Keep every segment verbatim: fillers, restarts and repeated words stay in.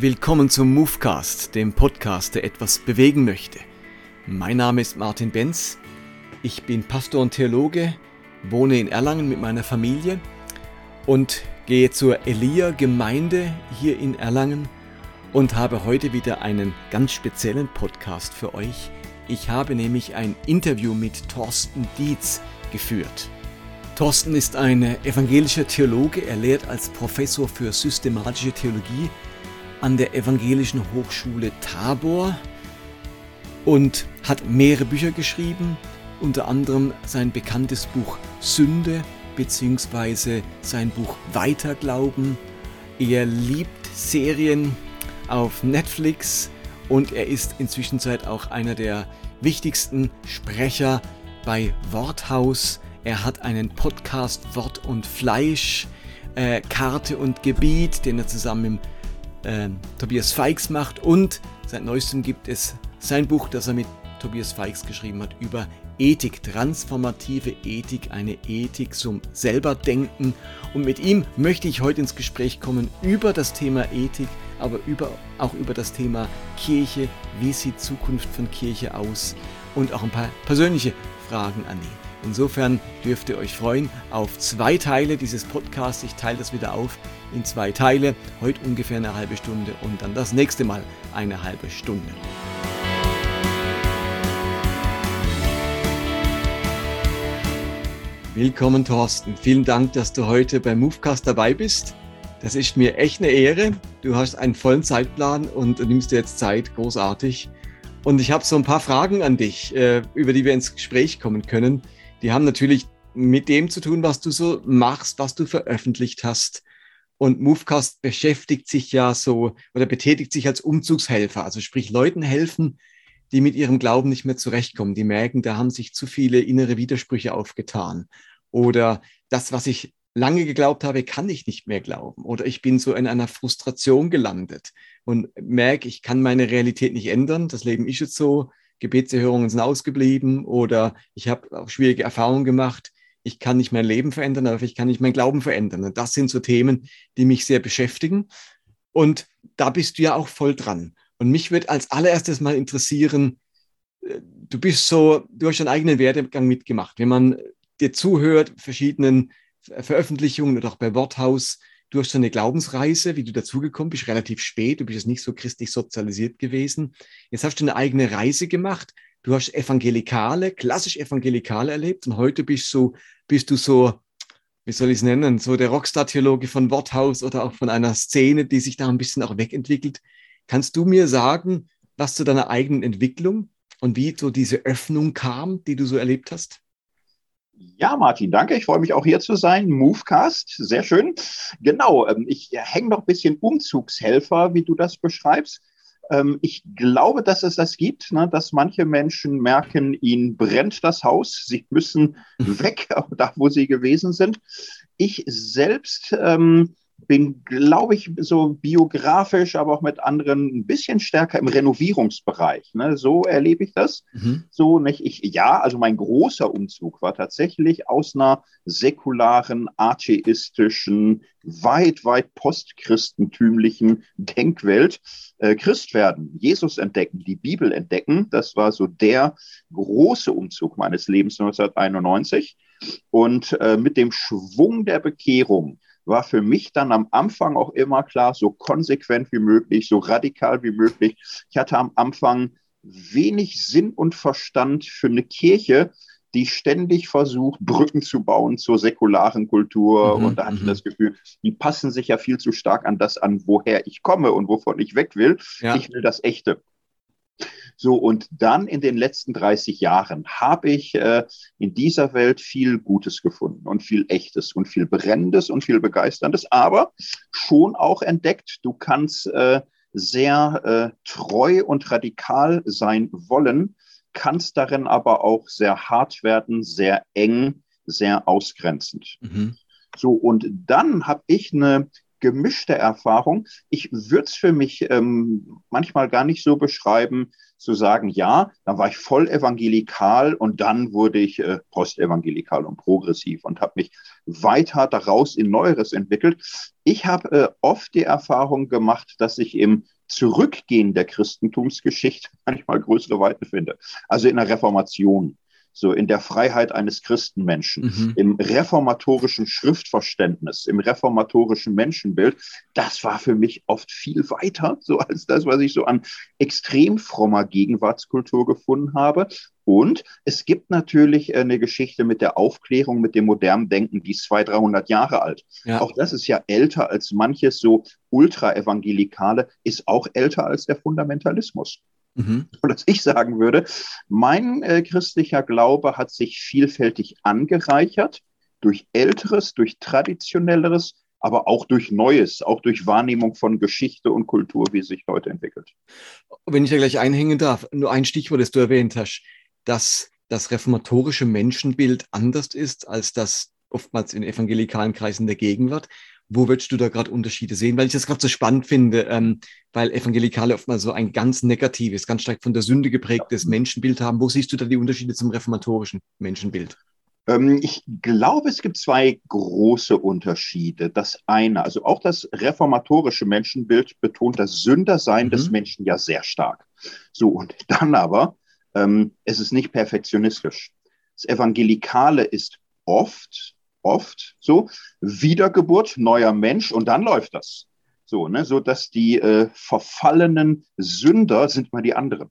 Willkommen zum Movecast, dem Podcast, der etwas bewegen möchte. Mein Name ist Martin Benz, ich bin Pastor und Theologe, wohne in Erlangen mit meiner Familie und gehe zur Elia-Gemeinde hier in Erlangen und habe heute wieder einen ganz speziellen Podcast für euch. Ich habe nämlich ein Interview mit Thorsten Dietz geführt. Thorsten ist ein evangelischer Theologe, er lehrt als Professor für systematische Theologie an der Evangelischen Hochschule Tabor und hat mehrere Bücher geschrieben, unter anderem sein bekanntes Buch Sünde bzw. sein Buch Weiterglauben. Er liebt Serien auf Netflix und er ist inzwischen auch einer der wichtigsten Sprecher bei Worthaus. Er hat einen Podcast Wort und Fleisch, äh, Karte und Gebiet, den er zusammen im Ähm, Tobias Feix macht, und seit neuestem gibt es sein Buch, das er mit Tobias Feix geschrieben hat, über Ethik, transformative Ethik, eine Ethik zum Selberdenken. Und mit ihm möchte ich heute ins Gespräch kommen über das Thema Ethik, aber über, auch über das Thema Kirche, wie sieht Zukunft von Kirche aus, und auch ein paar persönliche Fragen an ihn. Insofern dürft ihr euch freuen auf zwei Teile dieses Podcasts. Ich teile das wieder auf in zwei Teile. Heute ungefähr eine halbe Stunde und dann das nächste Mal eine halbe Stunde. Willkommen, Thorsten. Vielen Dank, dass du heute beim Movecast dabei bist. Das ist mir echt eine Ehre. Du hast einen vollen Zeitplan und nimmst dir jetzt Zeit. Großartig. Und ich habe so ein paar Fragen an dich, über die wir ins Gespräch kommen können. Die haben natürlich mit dem zu tun, was du so machst, was du veröffentlicht hast. Und Movecast beschäftigt sich ja so oder betätigt sich als Umzugshelfer. Also sprich Leuten helfen, die mit ihrem Glauben nicht mehr zurechtkommen. Die merken, da haben sich zu viele innere Widersprüche aufgetan. Oder das, was ich lange geglaubt habe, kann ich nicht mehr glauben. Oder ich bin so in einer Frustration gelandet und merke, ich kann meine Realität nicht ändern. Das Leben ist jetzt so. Gebetserhörungen sind ausgeblieben oder ich habe auch schwierige Erfahrungen gemacht. Ich kann nicht mein Leben verändern, aber ich kann nicht mein Glauben verändern. Und das sind so Themen, die mich sehr beschäftigen. Und da bist du ja auch voll dran. Und mich würde als allererstes mal interessieren, du bist so, du hast deinen eigenen Werdegang mitgemacht. Wenn man dir zuhört, verschiedenen Veröffentlichungen oder auch bei Worthaus, du hast so eine Glaubensreise, wie du dazugekommen bist, relativ spät. Du bist jetzt nicht so christlich sozialisiert gewesen. Jetzt hast du eine eigene Reise gemacht. Du hast Evangelikale, klassisch Evangelikale erlebt. Und heute bist du, bist du so, wie soll ich es nennen, so der Rockstar-Theologe von Worthaus oder auch von einer Szene, die sich da ein bisschen auch wegentwickelt. Kannst du mir sagen, was zu deiner eigenen Entwicklung und wie so diese Öffnung kam, die du so erlebt hast? Ja, Martin, danke. Ich freue mich auch hier zu sein. Movecast, sehr schön. Genau, ich hänge noch ein bisschen Umzugshelfer, wie du das beschreibst. Ich glaube, dass es das gibt, dass manche Menschen merken, ihnen brennt das Haus, sie müssen weg, da wo sie gewesen sind. Ich selbst bin, glaube ich, so biografisch, aber auch mit anderen ein bisschen stärker im Renovierungsbereich. Ne? So erlebe ich das. Mhm. So nicht ich. Ja, also mein großer Umzug war tatsächlich aus einer säkularen, atheistischen, weit, weit postchristentümlichen Denkwelt äh, Christ werden, Jesus entdecken, die Bibel entdecken. Das war so der große Umzug meines Lebens neunzehnhunderteinundneunzig. Und äh, mit dem Schwung der Bekehrung war für mich dann am Anfang auch immer klar, so konsequent wie möglich, so radikal wie möglich. Ich hatte am Anfang wenig Sinn und Verstand für eine Kirche, die ständig versucht, Brücken zu bauen zur säkularen Kultur. Mhm, und da hatte ich das Gefühl, die passen sich ja viel zu stark an das an, woher ich komme und wovon ich weg will. Ja. Ich will das Echte. So, und dann in den letzten dreißig Jahren habe ich äh, in dieser Welt viel Gutes gefunden und viel Echtes und viel Brennendes und viel Begeisterndes, aber schon auch entdeckt, du kannst äh, sehr äh, treu und radikal sein wollen, kannst darin aber auch sehr hart werden, sehr eng, sehr ausgrenzend. Mhm. So, und dann habe ich eine gemischte Erfahrung. Ich würde es für mich ähm, manchmal gar nicht so beschreiben, zu sagen, ja, dann war ich voll evangelikal und dann wurde ich äh, postevangelikal und progressiv und habe mich weiter daraus in Neueres entwickelt. Ich habe äh, oft die Erfahrung gemacht, dass ich im Zurückgehen der Christentumsgeschichte manchmal größere Weiten finde. Also in der Reformation, so in der Freiheit eines Christenmenschen, mhm. im reformatorischen Schriftverständnis, im reformatorischen Menschenbild, das war für mich oft viel weiter, so als das, was ich so an extrem frommer Gegenwartskultur gefunden habe. Und es gibt natürlich eine Geschichte mit der Aufklärung, mit dem modernen Denken, die ist zweihundert, dreihundert Jahre alt. Ja. Auch das ist ja älter als manches so ultra-evangelikale, ist auch älter als der Fundamentalismus. Mhm. Und dass ich sagen würde, mein äh, christlicher Glaube hat sich vielfältig angereichert durch Älteres, durch Traditionelleres, aber auch durch Neues, auch durch Wahrnehmung von Geschichte und Kultur, wie es sich heute entwickelt. Wenn ich da gleich einhängen darf, nur ein Stichwort, das du erwähnt hast, dass das reformatorische Menschenbild anders ist als das oftmals in evangelikalen Kreisen der Gegenwart. Wo würdest du da gerade Unterschiede sehen? Weil ich das gerade so spannend finde, ähm, weil Evangelikale oftmals so ein ganz negatives, ganz stark von der Sünde geprägtes Menschenbild haben. Wo siehst du da die Unterschiede zum reformatorischen Menschenbild? Ähm, ich glaube, es gibt zwei große Unterschiede. Das eine, also auch das reformatorische Menschenbild betont das Sündersein mhm. des Menschen ja sehr stark. So, und dann aber, ähm, es ist nicht perfektionistisch. Das Evangelikale ist oft... oft so, Wiedergeburt, neuer Mensch und dann läuft das. So, ne, so dass die äh, verfallenen Sünder sind mal die anderen.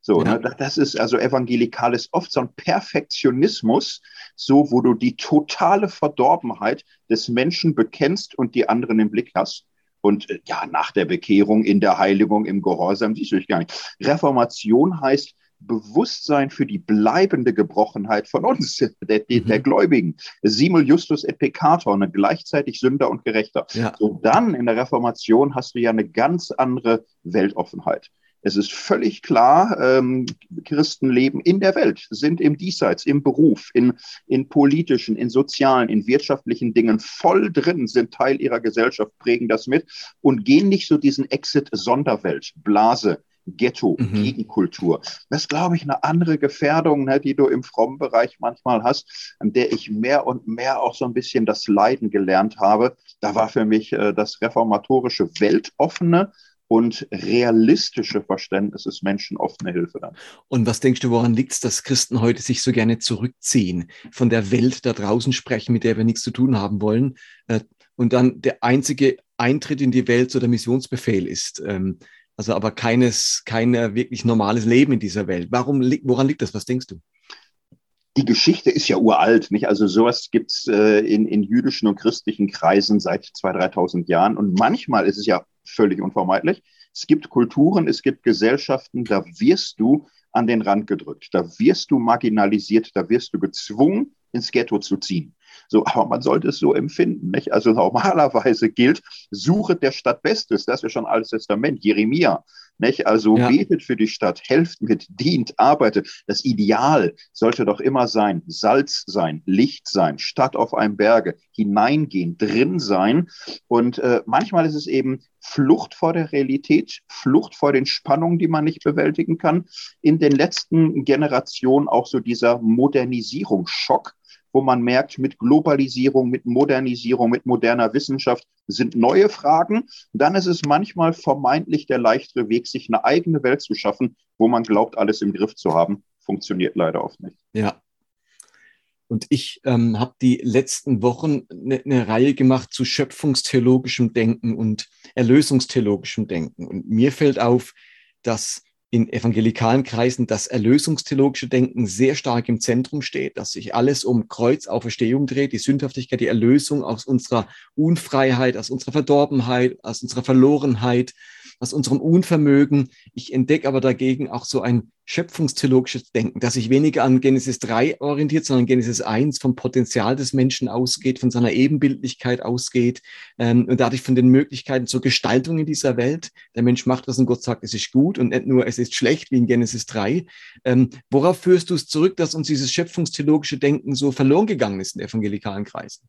So, ja. ne, das ist also evangelikal ist oft so ein Perfektionismus, so wo du die totale Verdorbenheit des Menschen bekennst und die anderen im Blick hast. Und äh, ja, nach der Bekehrung, in der Heiligung, im Gehorsam, siehst du dich gar nicht. Reformation heißt, Bewusstsein für die bleibende Gebrochenheit von uns, der, der mhm. Gläubigen. Simul justus et peccator, ne, gleichzeitig Sünder und Gerechter. Ja. Und dann in der Reformation hast du ja eine ganz andere Weltoffenheit. Es ist völlig klar, ähm, Christen leben in der Welt, sind im Diesseits, im Beruf, in, in politischen, in sozialen, in wirtschaftlichen Dingen voll drin, sind Teil ihrer Gesellschaft, prägen das mit und gehen nicht so diesen Exit-Sonderwelt, Blase, Ghetto, mhm. Gegenkultur. Das ist, glaube ich, eine andere Gefährdung, ne, die du im frommen Bereich manchmal hast, an der ich mehr und mehr auch so ein bisschen das Leiden gelernt habe. Da war für mich äh, das reformatorische, weltoffene und realistische Verständnis des Menschen oft eine Hilfe dann. Und was denkst du, woran liegt es, dass Christen heute sich so gerne zurückziehen, von der Welt da draußen sprechen, mit der wir nichts zu tun haben wollen, äh, und dann der einzige Eintritt in die Welt so der Missionsbefehl ist? Ähm, Also aber keines, kein wirklich normales Leben in dieser Welt. Warum, woran liegt das? Was denkst du? Die Geschichte ist ja uralt, nicht? Also sowas gibt es äh, in, in jüdischen und christlichen Kreisen seit zweitausend, dreitausend Jahren. Und manchmal ist es ja völlig unvermeidlich. Es gibt Kulturen, es gibt Gesellschaften, da wirst du an den Rand gedrückt. Da wirst du marginalisiert, da wirst du gezwungen, ins Ghetto zu ziehen. So, aber man sollte es so empfinden, nicht? Also normalerweise gilt, suchet der Stadt Bestes, das ist schon Altes Testament, Jeremia, nicht? Also ja. Betet für die Stadt, helft mit, dient, arbeitet. Das Ideal sollte doch immer sein, Salz sein, Licht sein, Stadt auf einem Berge, hineingehen, drin sein. Und äh, manchmal ist es eben Flucht vor der Realität, Flucht vor den Spannungen, die man nicht bewältigen kann. In den letzten Generationen auch so dieser Modernisierungsschock, wo man merkt, mit Globalisierung, mit Modernisierung, mit moderner Wissenschaft sind neue Fragen. Und dann ist es manchmal vermeintlich der leichtere Weg, sich eine eigene Welt zu schaffen, wo man glaubt, alles im Griff zu haben. Funktioniert leider oft nicht. Ja. Und ich ähm, habe die letzten Wochen eine ne Reihe gemacht zu schöpfungstheologischem Denken und erlösungstheologischem Denken. Und mir fällt auf, dass in evangelikalen Kreisen das erlösungstheologische Denken sehr stark im Zentrum steht, dass sich alles um Kreuz, Auferstehung dreht, die Sündhaftigkeit, die Erlösung aus unserer Unfreiheit, aus unserer Verdorbenheit, aus unserer Verlorenheit, aus unserem Unvermögen. Ich entdecke aber dagegen auch so ein schöpfungstheologisches Denken, dass sich weniger an Genesis drei orientiert, sondern Genesis eins vom Potenzial des Menschen ausgeht, von seiner Ebenbildlichkeit ausgeht, ähm, und dadurch von den Möglichkeiten zur Gestaltung in dieser Welt. Der Mensch macht, was und Gott sagt, es ist gut und nicht nur, es ist schlecht, wie in Genesis drei. Ähm, worauf führst du es zurück, dass uns dieses schöpfungstheologische Denken so verloren gegangen ist in evangelikalen Kreisen?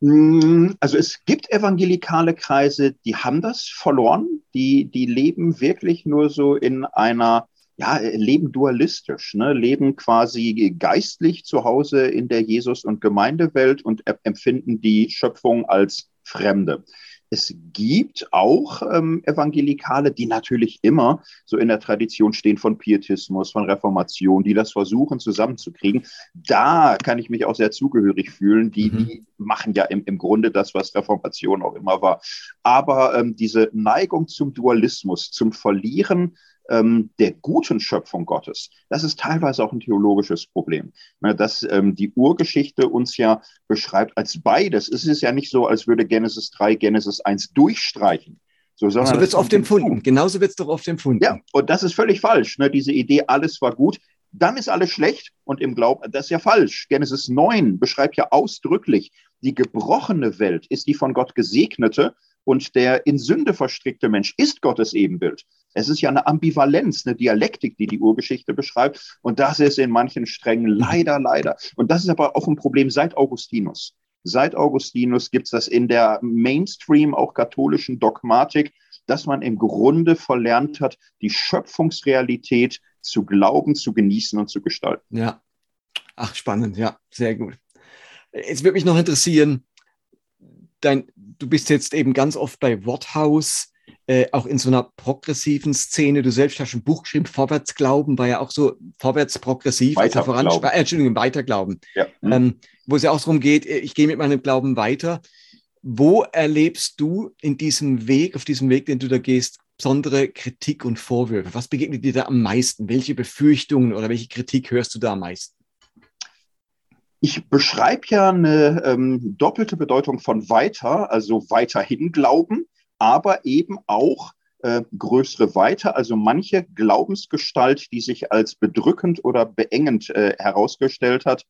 Also es gibt evangelikale Kreise, die haben das verloren, die, die leben wirklich nur so in einer, ja, leben dualistisch, ne? Leben quasi geistlich zu Hause in der Jesus- und Gemeindewelt und empfinden die Schöpfung als Fremde. Es gibt auch ähm, Evangelikale, die natürlich immer so in der Tradition stehen von Pietismus, von Reformation, die das versuchen zusammenzukriegen. Da kann ich mich auch sehr zugehörig fühlen. Die, mhm. die machen ja im, im Grunde das, was Reformation auch immer war. Aber ähm, diese Neigung zum Dualismus, zum Verlieren ähm, der guten Schöpfung Gottes, das ist teilweise auch ein theologisches Problem. Na, dass ähm, die Urgeschichte uns ja beschreibt als beides. Es ist ja nicht so, als würde Genesis drei, Genesis eins durchstreichen. So, so wird es oft empfunden. Genauso wird es doch oft empfunden. Ja, und das ist völlig falsch. Ne? Diese Idee, alles war gut, dann ist alles schlecht und im Glauben, das ist ja falsch. Genesis neun beschreibt ja ausdrücklich, die gebrochene Welt ist die von Gott gesegnete und der in Sünde verstrickte Mensch ist Gottes Ebenbild. Es ist ja eine Ambivalenz, eine Dialektik, die die Urgeschichte beschreibt. Und das ist in manchen Strängen leider, leider. Und das ist aber auch ein Problem seit Augustinus. Seit Augustinus gibt es das in der Mainstream, auch katholischen Dogmatik, dass man im Grunde verlernt hat, die Schöpfungsrealität zu glauben, zu genießen und zu gestalten. Ja, ach spannend, ja, sehr gut. Jetzt würde mich noch interessieren, dein, du bist jetzt eben ganz oft bei Worthaus, Äh, auch in so einer progressiven Szene. Du selbst hast ein Buch geschrieben, Vorwärtsglauben, war ja auch so vorwärtsprogressiv. Also voran, äh, Entschuldigung, Weiterglauben. Ja. Mhm. Ähm, wo es ja auch darum geht, ich gehe mit meinem Glauben weiter. Wo erlebst du in diesem Weg, auf diesem Weg, den du da gehst, besondere Kritik und Vorwürfe? Was begegnet dir da am meisten? Welche Befürchtungen oder welche Kritik hörst du da am meisten? Ich beschreibe ja eine ähm, doppelte Bedeutung von weiter, also weiterhin glauben, aber eben auch äh, größere Weite, also manche Glaubensgestalt, die sich als bedrückend oder beengend äh, herausgestellt hat,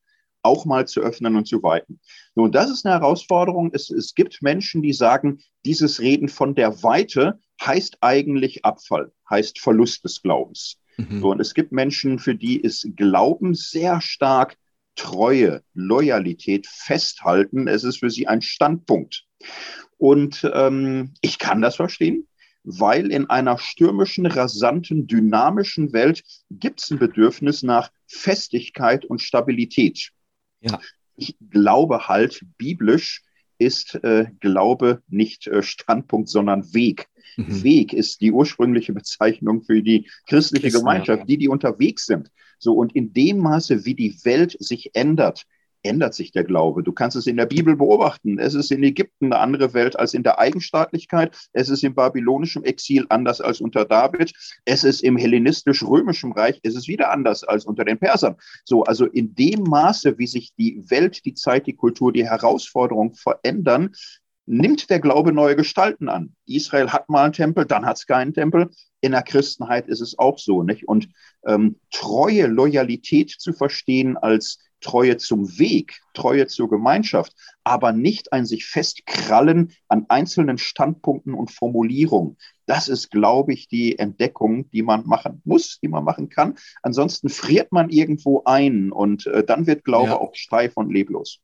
auch mal zu öffnen und zu weiten. So, und das ist eine Herausforderung. Es, es gibt Menschen, die sagen, dieses Reden von der Weite heißt eigentlich Abfall, heißt Verlust des Glaubens. Mhm. So, und es gibt Menschen, für die ist Glauben sehr stark Treue, Loyalität, Festhalten. Es ist für sie ein Standpunkt. Und ähm, ich kann das verstehen, weil in einer stürmischen, rasanten, dynamischen Welt gibt es ein Bedürfnis nach Festigkeit und Stabilität. Ja. Ich glaube halt, biblisch ist äh, Glaube nicht äh, Standpunkt, sondern Weg. Mhm. Weg ist die ursprüngliche Bezeichnung für die christliche Christen, Gemeinschaft, ja. die, die unterwegs sind. So, und in dem Maße, wie die Welt sich ändert, ändert sich der Glaube. Du kannst es in der Bibel beobachten. Es ist in Ägypten eine andere Welt als in der Eigenstaatlichkeit. Es ist im babylonischen Exil anders als unter David. Es ist im hellenistisch-römischen Reich. Es ist wieder anders als unter den Persern. So, also in dem Maße, wie sich die Welt, die Zeit, die Kultur, die Herausforderungen verändern, nimmt der Glaube neue Gestalten an. Israel hat mal einen Tempel, dann hat es keinen Tempel. In der Christenheit ist es auch so, nicht? Und ähm, Treue, Loyalität zu verstehen als Treue zum Weg, Treue zur Gemeinschaft, aber nicht ein sich festkrallen an einzelnen Standpunkten und Formulierungen. Das ist, glaube ich, die Entdeckung, die man machen muss, die man machen kann. Ansonsten friert man irgendwo ein und äh, dann wird Glaube ja. auch steif und leblos.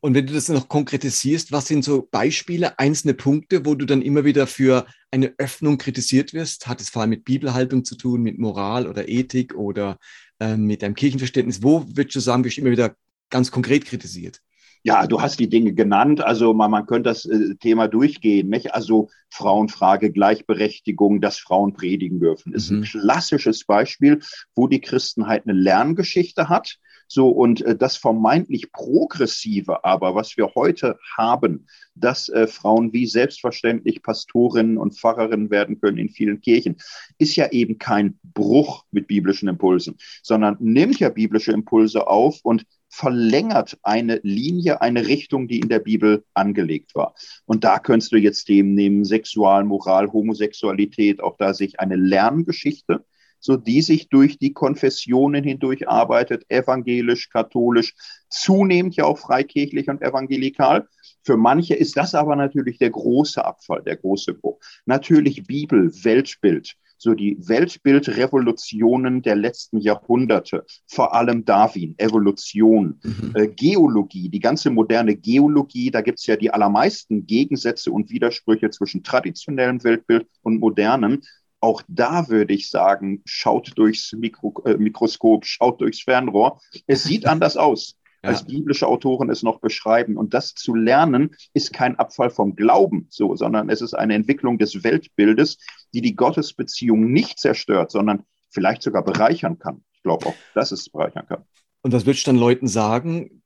Und wenn du das noch konkretisierst, was sind so Beispiele, einzelne Punkte, wo du dann immer wieder für eine Öffnung kritisiert wirst? Hat es vor allem mit Bibelhaltung zu tun, mit Moral oder Ethik oder äh, mit deinem Kirchenverständnis? Wo würdest du sagen, wirst du immer wieder ganz konkret kritisiert? Ja, du hast die Dinge genannt, also man, man könnte das äh, Thema durchgehen, nicht? Also Frauenfrage, Gleichberechtigung, dass Frauen predigen dürfen, ist mhm. ein klassisches Beispiel, wo die Christenheit eine Lerngeschichte hat. So, und äh, das vermeintlich Progressive aber, was wir heute haben, dass äh, Frauen wie selbstverständlich Pastorinnen und Pfarrerinnen werden können in vielen Kirchen, ist ja eben kein Bruch mit biblischen Impulsen, sondern nimmt ja biblische Impulse auf und verlängert eine Linie, eine Richtung, die in der Bibel angelegt war. Und da könntest du jetzt Themen nehmen, Sexualmoral, Homosexualität, auch da sich eine Lerngeschichte, so die sich durch die Konfessionen hindurch arbeitet, evangelisch, katholisch, zunehmend ja auch freikirchlich und evangelikal. Für manche ist das aber natürlich der große Abfall, der große Bruch. Natürlich Bibel, Weltbild. so die Weltbildrevolutionen der letzten Jahrhunderte, vor allem Darwin, Evolution, mhm. äh, Geologie, die ganze moderne Geologie, da gibt es ja die allermeisten Gegensätze und Widersprüche zwischen traditionellem Weltbild und modernem. Auch da würde ich sagen, schaut durchs Mikro, äh, Mikroskop, schaut durchs Fernrohr. Es sieht anders aus, ja. als biblische Autoren es noch beschreiben. Und das zu lernen, ist kein Abfall vom Glauben, so, sondern es ist eine Entwicklung des Weltbildes, die die Gottesbeziehung nicht zerstört, sondern vielleicht sogar bereichern kann. Ich glaube auch, dass es bereichern kann. Und was würdest du dann Leuten sagen,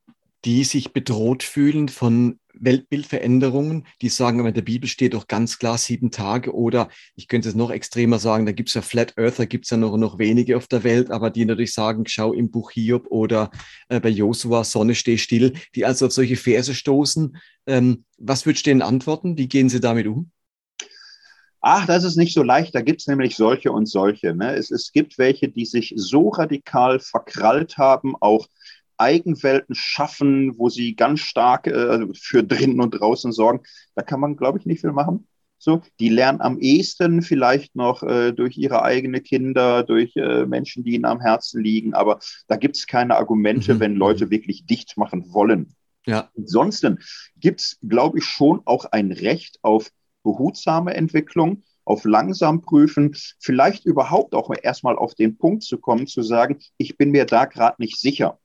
die sich bedroht fühlen von Weltbildveränderungen, die sagen, in der Bibel steht doch ganz klar sieben Tage, oder ich könnte es noch extremer sagen, da gibt es ja Flat Earther, gibt es ja noch, noch wenige auf der Welt, aber die natürlich sagen, schau im Buch Hiob oder äh, bei Josua, Sonne steh still, die also auf solche Verse stoßen. Ähm, was würdest du denen antworten? Wie gehen sie damit um? Ach, das ist nicht so leicht, da gibt es nämlich solche und solche. Ne? Es, es gibt welche, die sich so radikal verkrallt haben, auch Eigenwelten schaffen, wo sie ganz stark äh, für drinnen und draußen sorgen, da kann man, glaube ich, nicht viel machen. So, die lernen am ehesten vielleicht noch äh, durch ihre eigenen Kinder, durch äh, Menschen, die ihnen am Herzen liegen, aber da gibt es keine Argumente, mhm. wenn Leute wirklich dicht machen wollen. Ja. Ansonsten gibt es, glaube ich, schon auch ein Recht auf behutsame Entwicklung, auf langsam prüfen, vielleicht überhaupt auch erstmal auf den Punkt zu kommen, zu sagen, ich bin mir da gerade nicht sicher.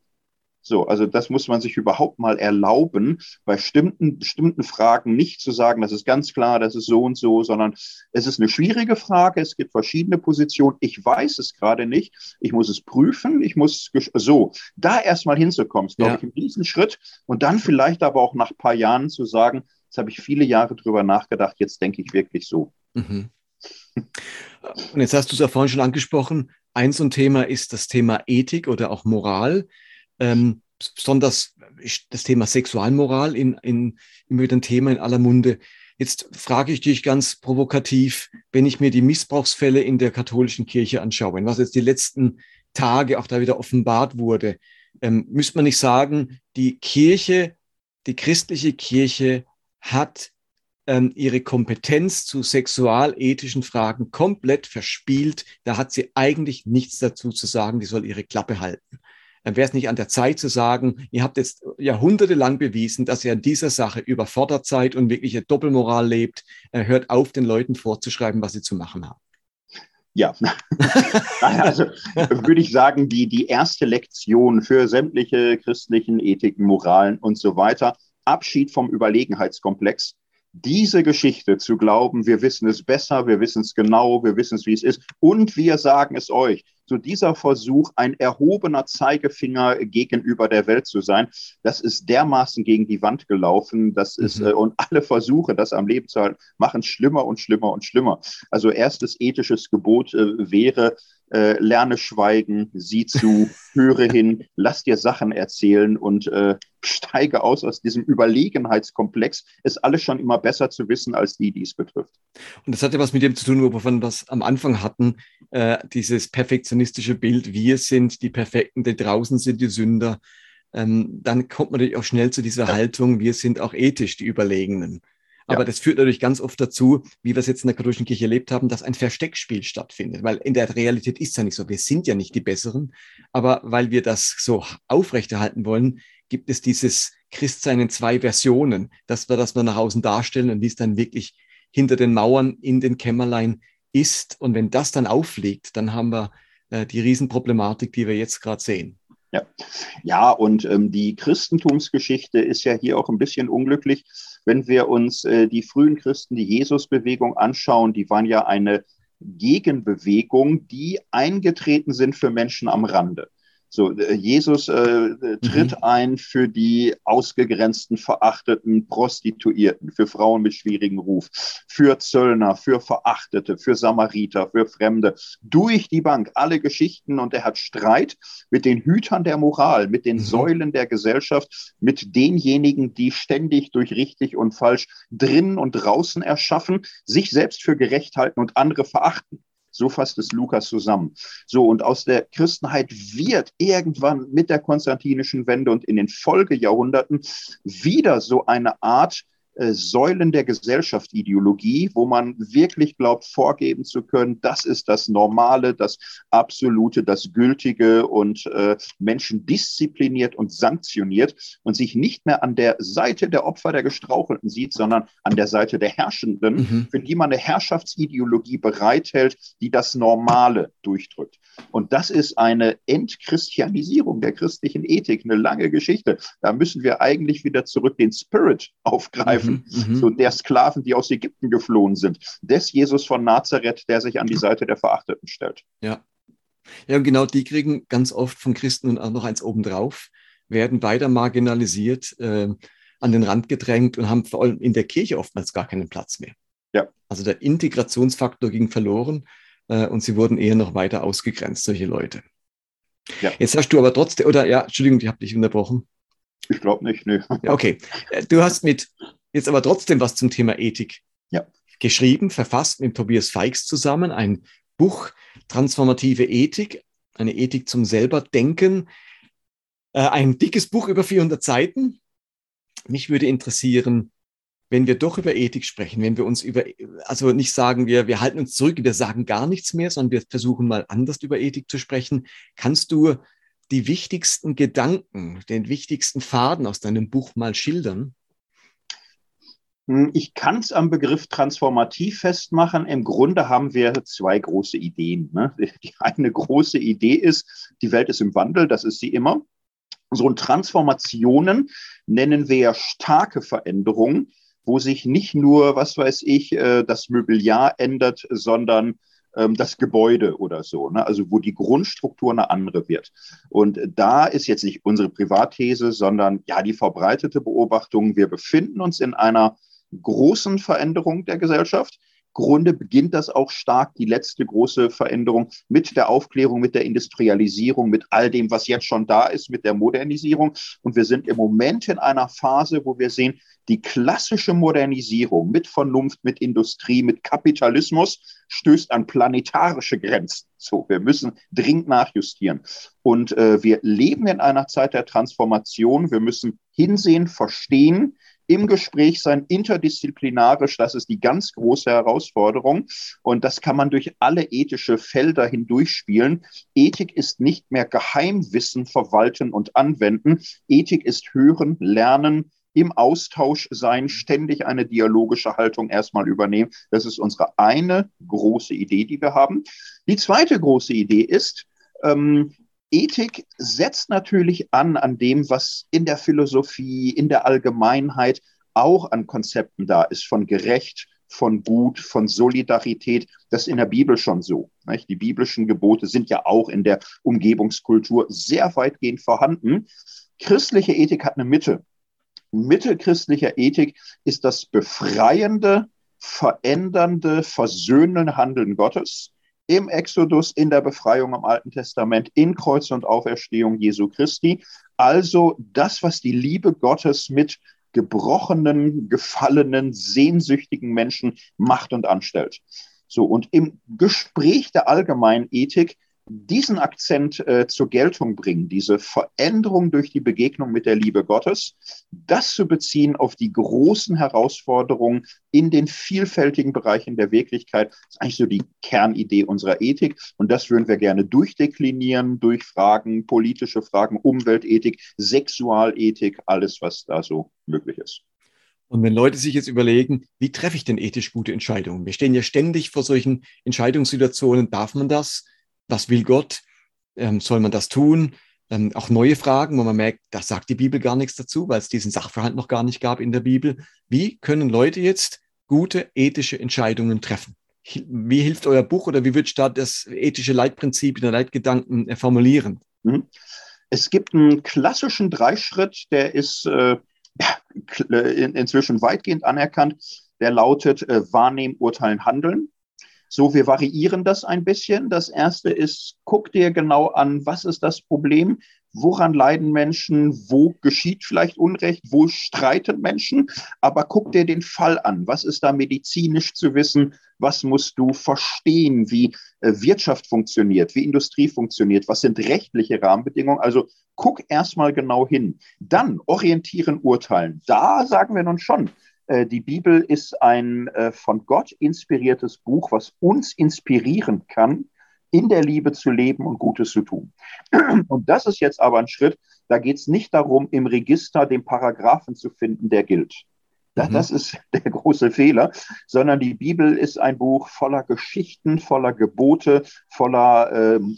So, also das muss man sich überhaupt mal erlauben, bei bestimmten, bestimmten Fragen nicht zu sagen, das ist ganz klar, das ist so und so, sondern es ist eine schwierige Frage, es gibt verschiedene Positionen, ich weiß es gerade nicht, ich muss es prüfen, ich muss gesch- so, da erstmal hinzukommen, ist, glaube ich, in diesem Schritt und dann vielleicht aber auch nach ein paar Jahren zu sagen, jetzt habe ich viele Jahre drüber nachgedacht, jetzt denke ich wirklich so. Mhm. Und jetzt hast du es ja vorhin schon angesprochen, eins und Thema ist das Thema Ethik oder auch Moral. Ähm, besonders das Thema Sexualmoral in, in, immer wieder ein Thema in aller Munde. Jetzt frage ich dich ganz provokativ, wenn ich mir die Missbrauchsfälle in der katholischen Kirche anschaue, was jetzt die letzten Tage auch da wieder offenbart wurde, ähm, müsste man nicht sagen, die Kirche, die christliche Kirche hat ähm, ihre Kompetenz zu sexualethischen Fragen komplett verspielt. Da hat sie eigentlich nichts dazu zu sagen, die soll ihre Klappe halten. Dann wäre es nicht an der Zeit zu sagen, ihr habt jetzt jahrhundertelang bewiesen, dass ihr an dieser Sache überfordert seid und wirkliche Doppelmoral lebt. Hört auf, den Leuten vorzuschreiben, was sie zu machen haben. Ja, also würde ich sagen, die, die erste Lektion für sämtliche christlichen Ethiken, Moralen und so weiter, Abschied vom Überlegenheitskomplex. Diese Geschichte zu glauben, wir wissen es besser, wir wissen es genau, wir wissen es, wie es ist und wir sagen es euch. So dieser Versuch, ein erhobener Zeigefinger gegenüber der Welt zu sein, das ist dermaßen gegen die Wand gelaufen, das ist, mhm. äh, und alle Versuche, das am Leben zu halten, machen es schlimmer und schlimmer und schlimmer. Also erstes ethisches Gebot äh, wäre, äh, lerne schweigen, sieh zu, höre hin, lass dir Sachen erzählen und äh, steige aus aus diesem Überlegenheitskomplex, es alles schon immer besser zu wissen, als die, die es betrifft. Und das hat ja was mit dem zu tun, wovon wir es am Anfang hatten, äh, dieses Perfektion. Bild, wir sind die Perfekten, die draußen sind die Sünder, ähm, dann kommt man natürlich auch schnell zu dieser ja. Haltung, wir sind auch ethisch die Überlegenen. Aber ja. das führt natürlich ganz oft dazu, wie wir es jetzt in der katholischen Kirche erlebt haben, dass ein Versteckspiel stattfindet, weil in der Realität ist es ja nicht so, wir sind ja nicht die Besseren, aber weil wir das so aufrechterhalten wollen, gibt es dieses Christsein in zwei Versionen, dass wir das mal nach außen darstellen und wie es dann wirklich hinter den Mauern in den Kämmerlein ist. Und wenn das dann auffliegt, dann haben wir die Riesenproblematik, die wir jetzt gerade sehen. Ja, ja und ähm, die Christentumsgeschichte ist ja hier auch ein bisschen unglücklich. Wenn wir uns äh, die frühen Christen, die Jesusbewegung anschauen, die waren ja eine Gegenbewegung, die eingetreten sind für Menschen am Rande. So, Jesus äh, tritt mhm. ein für die ausgegrenzten, verachteten Prostituierten, für Frauen mit schwierigem Ruf, für Zöllner, für Verachtete, für Samariter, für Fremde. Durch die Bank, alle Geschichten. Und er hat Streit mit den Hütern der Moral, mit den mhm. Säulen der Gesellschaft, mit denjenigen, die ständig durch richtig und falsch drinnen und draußen erschaffen, sich selbst für gerecht halten und andere verachten. So fasst es Lukas zusammen. So, und aus der Christenheit wird irgendwann mit der konstantinischen Wende und in den Folgejahrhunderten wieder so eine Art Säulen der Gesellschaft-Ideologie, wo man wirklich glaubt, vorgeben zu können, das ist das Normale, das Absolute, das Gültige und äh, Menschen diszipliniert und sanktioniert und sich nicht mehr an der Seite der Opfer der Gestrauchelten sieht, sondern an der Seite der Herrschenden, mhm. für die man eine Herrschaftsideologie bereithält, die das Normale durchdrückt. Und das ist eine Entchristianisierung der christlichen Ethik, eine lange Geschichte. Da müssen wir eigentlich wieder zurück den Spirit aufgreifen, Mhm, so der Sklaven, die aus Ägypten geflohen sind, des Jesus von Nazareth, der sich an die Seite der Verachteten stellt. Ja, ja, genau, die kriegen ganz oft von Christen und auch noch eins obendrauf, werden weiter marginalisiert, äh, an den Rand gedrängt und haben vor allem in der Kirche oftmals gar keinen Platz mehr. Ja. Also der Integrationsfaktor ging verloren äh, und sie wurden eher noch weiter ausgegrenzt, solche Leute. Ja. Jetzt hast du aber trotzdem, oder ja, Entschuldigung, ich habe dich unterbrochen. Ich glaube nicht, ne. Ja, okay, du hast mit jetzt aber trotzdem was zum Thema Ethik ja. geschrieben, verfasst mit Tobias Feix zusammen, ein Buch, Transformative Ethik, eine Ethik zum Selberdenken, äh, ein dickes Buch über vierhundert Seiten. Mich würde interessieren, wenn wir doch über Ethik sprechen, wenn wir uns über, also nicht sagen wir, wir halten uns zurück, wir sagen gar nichts mehr, sondern wir versuchen mal anders über Ethik zu sprechen. Kannst du die wichtigsten Gedanken, den wichtigsten Faden aus deinem Buch mal schildern? Ich kann es am Begriff transformativ festmachen. Im Grunde haben wir zwei große Ideen, ne? Die eine große Idee ist, die Welt ist im Wandel, das ist sie immer. So ein Transformationen nennen wir ja starke Veränderungen, wo sich nicht nur, was weiß ich, das Mobiliar ändert, sondern das Gebäude oder so, ne? Also wo die Grundstruktur eine andere wird. Und da ist jetzt nicht unsere Privatthese, sondern ja die verbreitete Beobachtung, wir befinden uns in einer großen Veränderung der Gesellschaft. Im Grunde beginnt das auch stark, die letzte große Veränderung mit der Aufklärung, mit der Industrialisierung, mit all dem, was jetzt schon da ist, mit der Modernisierung. Und wir sind im Moment in einer Phase, wo wir sehen, die klassische Modernisierung mit Vernunft, mit Industrie, mit Kapitalismus stößt an planetarische Grenzen. So, wir müssen dringend nachjustieren. Und äh, wir leben in einer Zeit der Transformation. Wir müssen hinsehen, verstehen, im Gespräch sein, interdisziplinarisch, das ist die ganz große Herausforderung. Und das kann man durch alle ethische Felder hindurchspielen. Ethik ist nicht mehr Geheimwissen verwalten und anwenden. Ethik ist hören, lernen, im Austausch sein, ständig eine dialogische Haltung erstmal übernehmen. Das ist unsere eine große Idee, die wir haben. Die zweite große Idee ist, ähm, Ethik setzt natürlich an, an dem, was in der Philosophie, in der Allgemeinheit auch an Konzepten da ist, von gerecht, von gut, von Solidarität. Das ist in der Bibel schon so. Nicht? Die biblischen Gebote sind ja auch in der Umgebungskultur sehr weitgehend vorhanden. Christliche Ethik hat eine Mitte. Mitte christlicher Ethik ist das befreiende, verändernde, versöhnende Handeln Gottes. Im Exodus, in der Befreiung im Alten Testament, in Kreuz und Auferstehung Jesu Christi. Also das, was die Liebe Gottes mit gebrochenen, gefallenen, sehnsüchtigen Menschen macht und anstellt. So, und im Gespräch der allgemeinen Ethik diesen Akzent äh, zur Geltung bringen, diese Veränderung durch die Begegnung mit der Liebe Gottes, das zu beziehen auf die großen Herausforderungen in den vielfältigen Bereichen der Wirklichkeit, ist eigentlich so die Kernidee unserer Ethik. Und das würden wir gerne durchdeklinieren durch Fragen, politische Fragen, Umweltethik, Sexualethik, alles, was da so möglich ist. Und wenn Leute sich jetzt überlegen, wie treffe ich denn ethisch gute Entscheidungen? Wir stehen ja ständig vor solchen Entscheidungssituationen. Darf man das? Was will Gott? Ähm, soll man das tun? Ähm, auch neue Fragen, wo man merkt, da sagt die Bibel gar nichts dazu, weil es diesen Sachverhalt noch gar nicht gab in der Bibel. Wie können Leute jetzt gute ethische Entscheidungen treffen? Wie hilft euer Buch oder wie würdest du da das ethische Leitprinzip oder Leitgedanken äh, formulieren? Es gibt einen klassischen Dreischritt, der ist äh, in, inzwischen weitgehend anerkannt. Der lautet äh, Wahrnehmen, Urteilen, Handeln. So, wir variieren das ein bisschen. Das erste ist, guck dir genau an, was ist das Problem? Woran leiden Menschen? Wo geschieht vielleicht Unrecht? Wo streiten Menschen? Aber guck dir den Fall an. Was ist da medizinisch zu wissen? Was musst du verstehen? Wie Wirtschaft funktioniert? Wie Industrie funktioniert? Was sind rechtliche Rahmenbedingungen? Also guck erstmal genau hin. Dann orientieren, urteilen. Da sagen wir nun schon, Äh, die Bibel ist ein äh, von Gott inspiriertes Buch, was uns inspirieren kann, in der Liebe zu leben und Gutes zu tun. Und das ist jetzt aber ein Schritt, da geht es nicht darum, im Register den Paragraphen zu finden, der gilt. Das, mhm. das ist der große Fehler, sondern die Bibel ist ein Buch voller Geschichten, voller Gebote, voller ähm,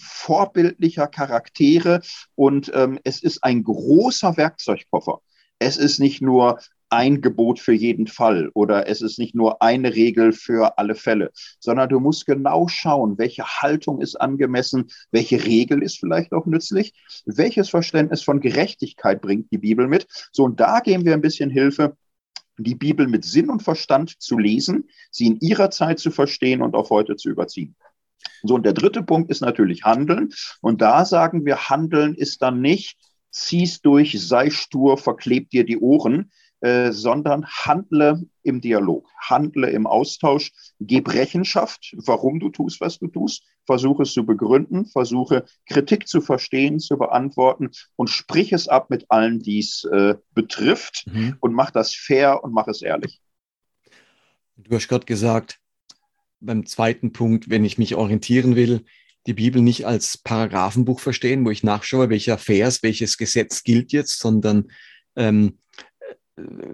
vorbildlicher Charaktere und ähm, es ist ein großer Werkzeugkoffer. Es ist nicht nur ein Gebot für jeden Fall oder es ist nicht nur eine Regel für alle Fälle, sondern du musst genau schauen, welche Haltung ist angemessen, welche Regel ist vielleicht auch nützlich, welches Verständnis von Gerechtigkeit bringt die Bibel mit. So, und da geben wir ein bisschen Hilfe, die Bibel mit Sinn und Verstand zu lesen, sie in ihrer Zeit zu verstehen und auf heute zu überziehen. So, und der dritte Punkt ist natürlich Handeln. Und da sagen wir, Handeln ist dann nicht, zieh's durch, sei stur, verklebt dir die Ohren, Äh, sondern handle im Dialog, handle im Austausch, gib Rechenschaft, warum du tust, was du tust, versuche es zu begründen, versuche Kritik zu verstehen, zu beantworten und sprich es ab mit allen, die es äh, betrifft mhm. und mach das fair und mach es ehrlich. Du hast gerade gesagt, beim zweiten Punkt, wenn ich mich orientieren will, die Bibel nicht als Paragraphenbuch verstehen, wo ich nachschaue, welcher Vers, welches Gesetz gilt jetzt, sondern ähm,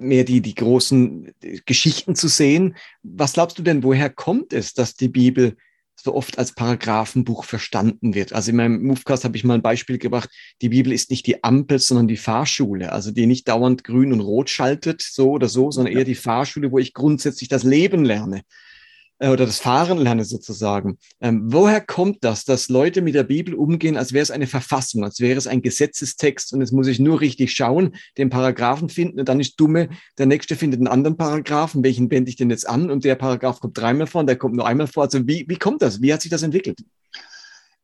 mehr die, die großen Geschichten zu sehen. Was glaubst du denn, woher kommt es, dass die Bibel so oft als Paragraphenbuch verstanden wird? Also in meinem Movecast habe ich mal ein Beispiel gebracht. Die Bibel ist nicht die Ampel, sondern die Fahrschule. Also die nicht dauernd grün und rot schaltet, so oder so, sondern ja. eher die Fahrschule, wo ich grundsätzlich das Leben lerne äh, oder das Fahren lerne sozusagen. Ähm, woher kommt das, dass Leute mit der Bibel umgehen, als wäre es eine Verfassung, als wäre es ein Gesetzestext und jetzt muss ich nur richtig schauen, den Paragraphen finden und dann ist dumme, der Nächste findet einen anderen Paragraphen, welchen wende ich denn jetzt an und der Paragraph kommt dreimal vor und der kommt nur einmal vor. Also wie, wie kommt das? Wie hat sich das entwickelt?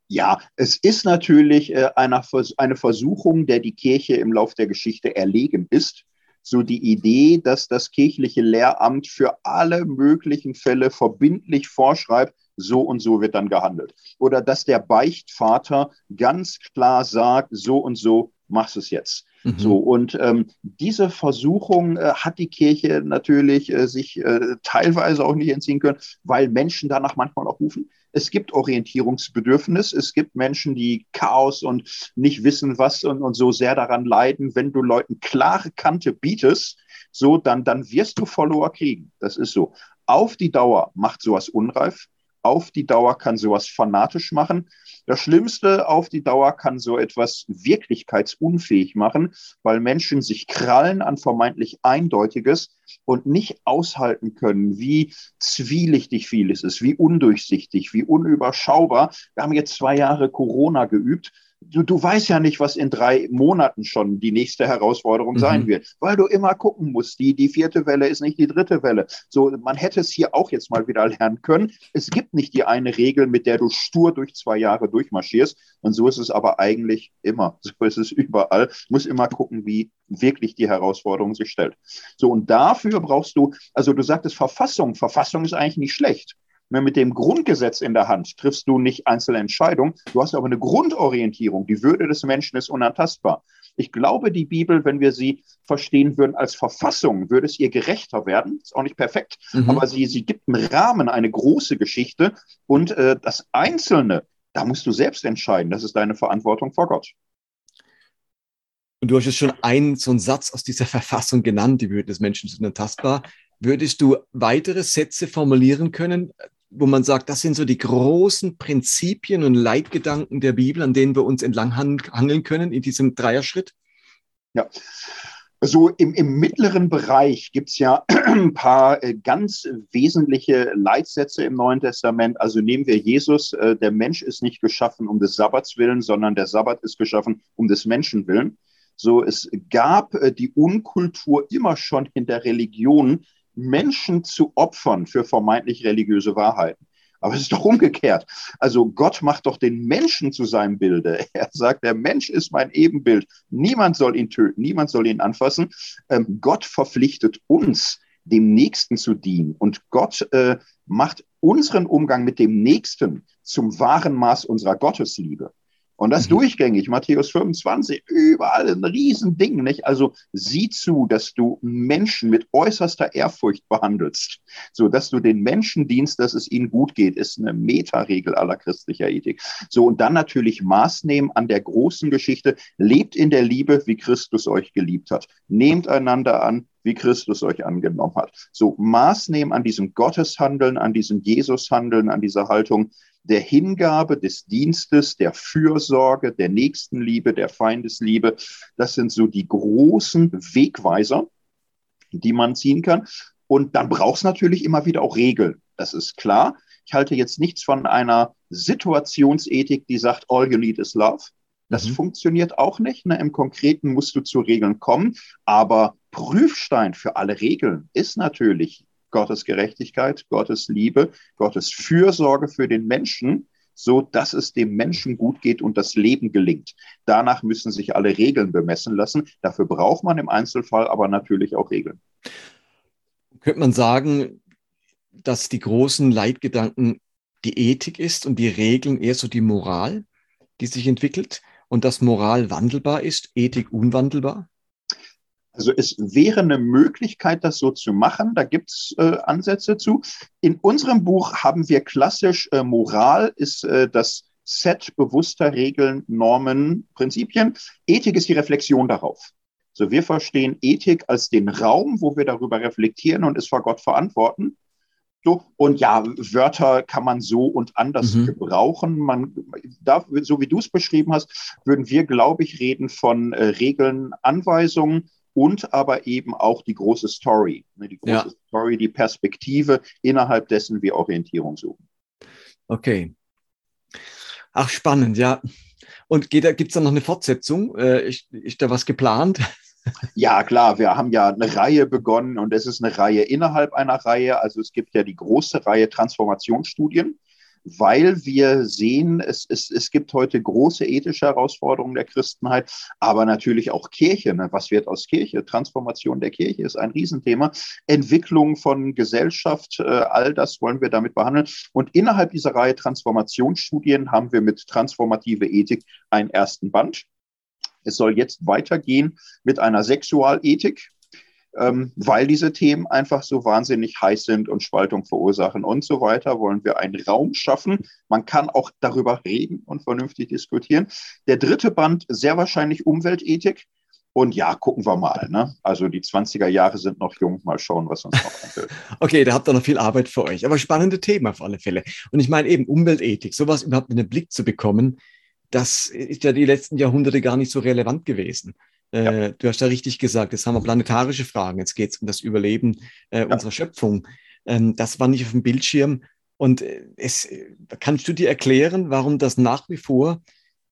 Ja, es ist natürlich äh, eine, Vers- eine Versuchung, der die Kirche im Lauf der Geschichte erlegen ist. So die Idee, dass das kirchliche Lehramt für alle möglichen Fälle verbindlich vorschreibt, so und so wird dann gehandelt. Oder dass der Beichtvater ganz klar sagt, so und so machst es jetzt. Mhm. So, und ähm, diese Versuchung äh, hat die Kirche natürlich äh, sich äh, teilweise auch nicht entziehen können, weil Menschen danach manchmal auch rufen. Es gibt Orientierungsbedürfnis, es gibt Menschen, die Chaos und nicht wissen was und, und so sehr daran leiden. Wenn du Leuten klare Kante bietest, so dann, dann wirst du Follower kriegen. Das ist so. Auf die Dauer macht sowas unreif. Auf die Dauer kann sowas fanatisch machen. Das Schlimmste, auf die Dauer kann so etwas wirklichkeitsunfähig machen, weil Menschen sich krallen an vermeintlich Eindeutiges und nicht aushalten können, wie zwielichtig vieles ist, wie undurchsichtig, wie unüberschaubar. Wir haben jetzt zwei Jahre Corona geübt. Du, du weißt ja nicht, was in drei Monaten schon die nächste Herausforderung mhm. sein wird, weil du immer gucken musst, die, die vierte Welle ist nicht die dritte Welle. So, man hätte es hier auch jetzt mal wieder lernen können. Es gibt nicht die eine Regel, mit der du stur durch zwei Jahre durchmarschierst. Und so ist es aber eigentlich immer. So ist es überall. Du musst immer gucken, wie wirklich die Herausforderung sich stellt. So, und dafür brauchst du, also du sagtest Verfassung. Verfassung ist eigentlich nicht schlecht. Mit dem Grundgesetz in der Hand triffst du nicht einzelne Entscheidungen, du hast aber eine Grundorientierung. Die Würde des Menschen ist unantastbar. Ich glaube, die Bibel, wenn wir sie verstehen würden als Verfassung, würde es ihr gerechter werden. Ist auch nicht perfekt, mhm. aber sie, sie gibt einen Rahmen, eine große Geschichte. Und äh, das Einzelne, da musst du selbst entscheiden. Das ist deine Verantwortung vor Gott. Und du hast jetzt schon einen, so einen Satz aus dieser Verfassung genannt, die Würde des Menschen ist unantastbar. Würdest du weitere Sätze formulieren können, wo man sagt, das sind so die großen Prinzipien und Leitgedanken der Bibel, an denen wir uns entlang hangeln können in diesem Dreierschritt? Ja, also im, im mittleren Bereich gibt es ja ein paar ganz wesentliche Leitsätze im Neuen Testament. Also nehmen wir Jesus, der Mensch ist nicht geschaffen um des Sabbats willen, sondern der Sabbat ist geschaffen um des Menschen willen. So, es gab die Unkultur immer schon in der Religion, Menschen zu opfern für vermeintlich religiöse Wahrheiten. Aber es ist doch umgekehrt. Also Gott macht doch den Menschen zu seinem Bilde. Er sagt, der Mensch ist mein Ebenbild. Niemand soll ihn töten, niemand soll ihn anfassen. Ähm, Gott verpflichtet uns, dem Nächsten zu dienen. Und Gott äh, macht unseren Umgang mit dem Nächsten zum wahren Maß unserer Gottesliebe. Und das mhm. durchgängig, Matthäus fünfundzwanzig, überall ein Riesending, nicht? Also sieh zu, dass du Menschen mit äußerster Ehrfurcht behandelst, so dass du den Menschen dienst, dass es ihnen gut geht, ist eine Metaregel aller christlicher Ethik. So, und dann natürlich Maß nehmen an der großen Geschichte, lebt in der Liebe, wie Christus euch geliebt hat. Nehmt einander an, wie Christus euch angenommen hat. So, Maß nehmen an diesem Gotteshandeln, an diesem Jesushandeln, an dieser Haltung der Hingabe, des Dienstes, der Fürsorge, der Nächstenliebe, der Feindesliebe. Das sind so die großen Wegweiser, die man ziehen kann. Und dann braucht es natürlich immer wieder auch Regeln. Das ist klar. Ich halte jetzt nichts von einer Situationsethik, die sagt, all you need is love. Das mhm. funktioniert auch nicht. Ne? Im Konkreten musst du zu Regeln kommen. Aber Prüfstein für alle Regeln ist natürlich Gottes Gerechtigkeit, Gottes Liebe, Gottes Fürsorge für den Menschen, so dass es dem Menschen gut geht und das Leben gelingt. Danach müssen sich alle Regeln bemessen lassen. Dafür braucht man im Einzelfall aber natürlich auch Regeln. Könnte man sagen, dass die großen Leitgedanken die Ethik ist und die Regeln eher so die Moral, die sich entwickelt, und dass Moral wandelbar ist, Ethik unwandelbar? Also es wäre eine Möglichkeit, das so zu machen. Da gibt es äh, Ansätze zu. In unserem Buch haben wir klassisch äh, Moral ist äh, das Set bewusster Regeln, Normen, Prinzipien. Ethik ist die Reflexion darauf. So, wir verstehen Ethik als den Raum, wo wir darüber reflektieren und es vor Gott verantworten. So, und ja, Wörter kann man so und anders mhm. gebrauchen. Man darf, so wie du es beschrieben hast, würden wir, glaube ich, reden von äh, Regeln, Anweisungen. Und aber eben auch die große Story, die große ja. Story, die Perspektive, innerhalb dessen wir Orientierung suchen. Okay. Ach, spannend, ja. Und gibt es da noch eine Fortsetzung? Äh, ist, ist da was geplant? Ja, klar, wir haben ja eine Reihe begonnen und es ist eine Reihe innerhalb einer Reihe. Also es gibt ja die große Reihe Transformationsstudien, weil wir sehen, es, es, es gibt heute große ethische Herausforderungen der Christenheit, aber natürlich auch Kirche. Ne? Was wird aus Kirche? Transformation der Kirche ist ein Riesenthema. Entwicklung von Gesellschaft, äh, all das wollen wir damit behandeln. Und innerhalb dieser Reihe Transformationsstudien haben wir mit Transformative Ethik einen ersten Band. Es soll jetzt weitergehen mit einer Sexualethik, weil diese Themen einfach so wahnsinnig heiß sind und Spaltung verursachen und so weiter, wollen wir einen Raum schaffen. Man kann auch darüber reden und vernünftig diskutieren. Der dritte Band, sehr wahrscheinlich Umweltethik. Und ja, gucken wir mal. Ne? Also die zwanziger Jahre sind noch jung. Mal schauen, was uns noch anfällt. Okay, da habt ihr noch viel Arbeit für euch. Aber spannende Themen auf alle Fälle. Und ich meine eben Umweltethik, sowas überhaupt in den Blick zu bekommen, das ist ja die letzten Jahrhunderte gar nicht so relevant gewesen. Ja. Du hast ja richtig gesagt, jetzt haben wir planetarische Fragen, jetzt geht es um das Überleben äh, ja. unserer Schöpfung. Ähm, das war nicht auf dem Bildschirm. Und es, kannst du dir erklären, warum das nach wie vor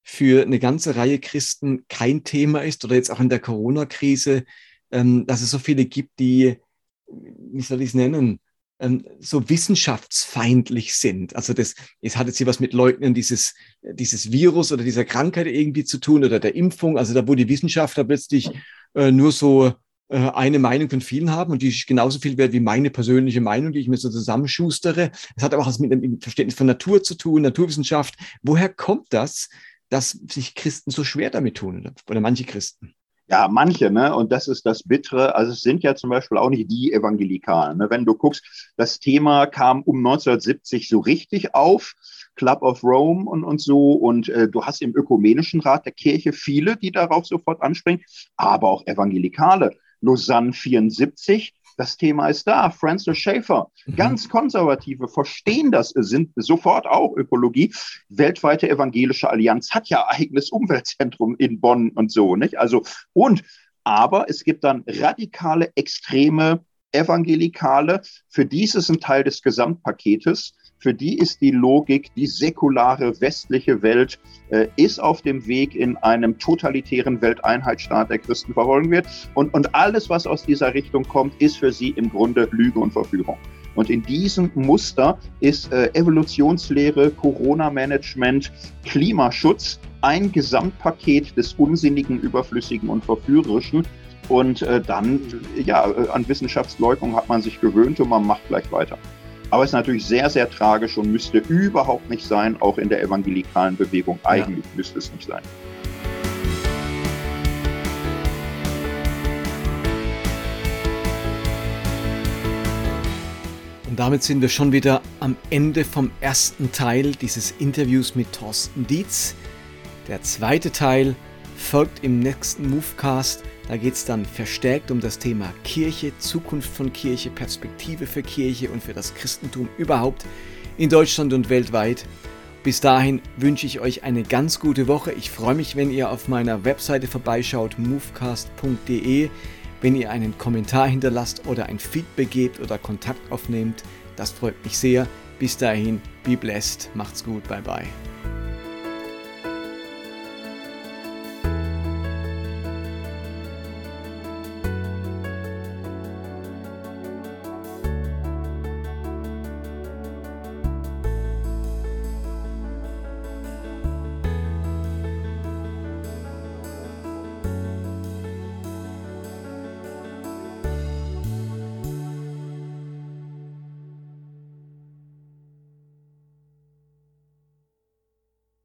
für eine ganze Reihe Christen kein Thema ist oder jetzt auch in der Corona-Krise, ähm, dass es so viele gibt, die, wie soll ich es nennen, so wissenschaftsfeindlich sind. Also das, es hat jetzt hier was mit Leugnen dieses, dieses Virus oder dieser Krankheit irgendwie zu tun oder der Impfung. Also da, wo die Wissenschaftler plötzlich äh, nur so äh, eine Meinung von vielen haben und die ist genauso viel wert wie meine persönliche Meinung, die ich mir so zusammenschustere. Es hat aber auch was mit dem Verständnis von Natur zu tun, Naturwissenschaft. Woher kommt das, dass sich Christen so schwer damit tun oder, oder manche Christen? Ja, manche, ne? Und das ist das Bittere. Also es sind ja zum Beispiel auch nicht die Evangelikalen. Ne? Wenn du guckst, das Thema kam um neunzehnhundertsiebzig so richtig auf, Club of Rome und, und so. Und äh, du hast im Ökumenischen Rat der Kirche viele, die darauf sofort anspringen, aber auch Evangelikale. Lausanne vierundsiebzig, das Thema ist da. Francis Schaeffer, mhm. ganz Konservative, verstehen das, sind sofort auch Ökologie. Weltweite Evangelische Allianz hat ja eigenes Umweltzentrum in Bonn und so, nicht? Also, und, aber es gibt dann radikale, extreme Evangelikale. Für die ist es ein Teil des Gesamtpaketes. Für die ist die Logik, die säkulare westliche Welt äh, ist auf dem Weg in einem totalitären Welteinheitsstaat, der Christen verfolgen wird. Und, und alles, was aus dieser Richtung kommt, ist für sie im Grunde Lüge und Verführung. Und in diesem Muster ist äh, Evolutionslehre, Corona-Management, Klimaschutz ein Gesamtpaket des Unsinnigen, Überflüssigen und Verführerischen. Und äh, dann, ja, an Wissenschaftsleugnung hat man sich gewöhnt und man macht gleich weiter. Aber es ist natürlich sehr, sehr tragisch und müsste überhaupt nicht sein, auch in der evangelikalen Bewegung. Eigentlich ja. müsste es nicht sein. Und damit sind wir schon wieder am Ende vom ersten Teil dieses Interviews mit Thorsten Dietz. Der zweite Teil folgt im nächsten Movecast. Da geht es dann verstärkt um das Thema Kirche, Zukunft von Kirche, Perspektive für Kirche und für das Christentum überhaupt in Deutschland und weltweit. Bis dahin wünsche ich euch eine ganz gute Woche. Ich freue mich, wenn ihr auf meiner Webseite vorbeischaut, movecast punkt de, wenn ihr einen Kommentar hinterlasst oder ein Feedback gebt oder Kontakt aufnehmt. Das freut mich sehr. Bis dahin, be blessed, macht's gut, bye bye.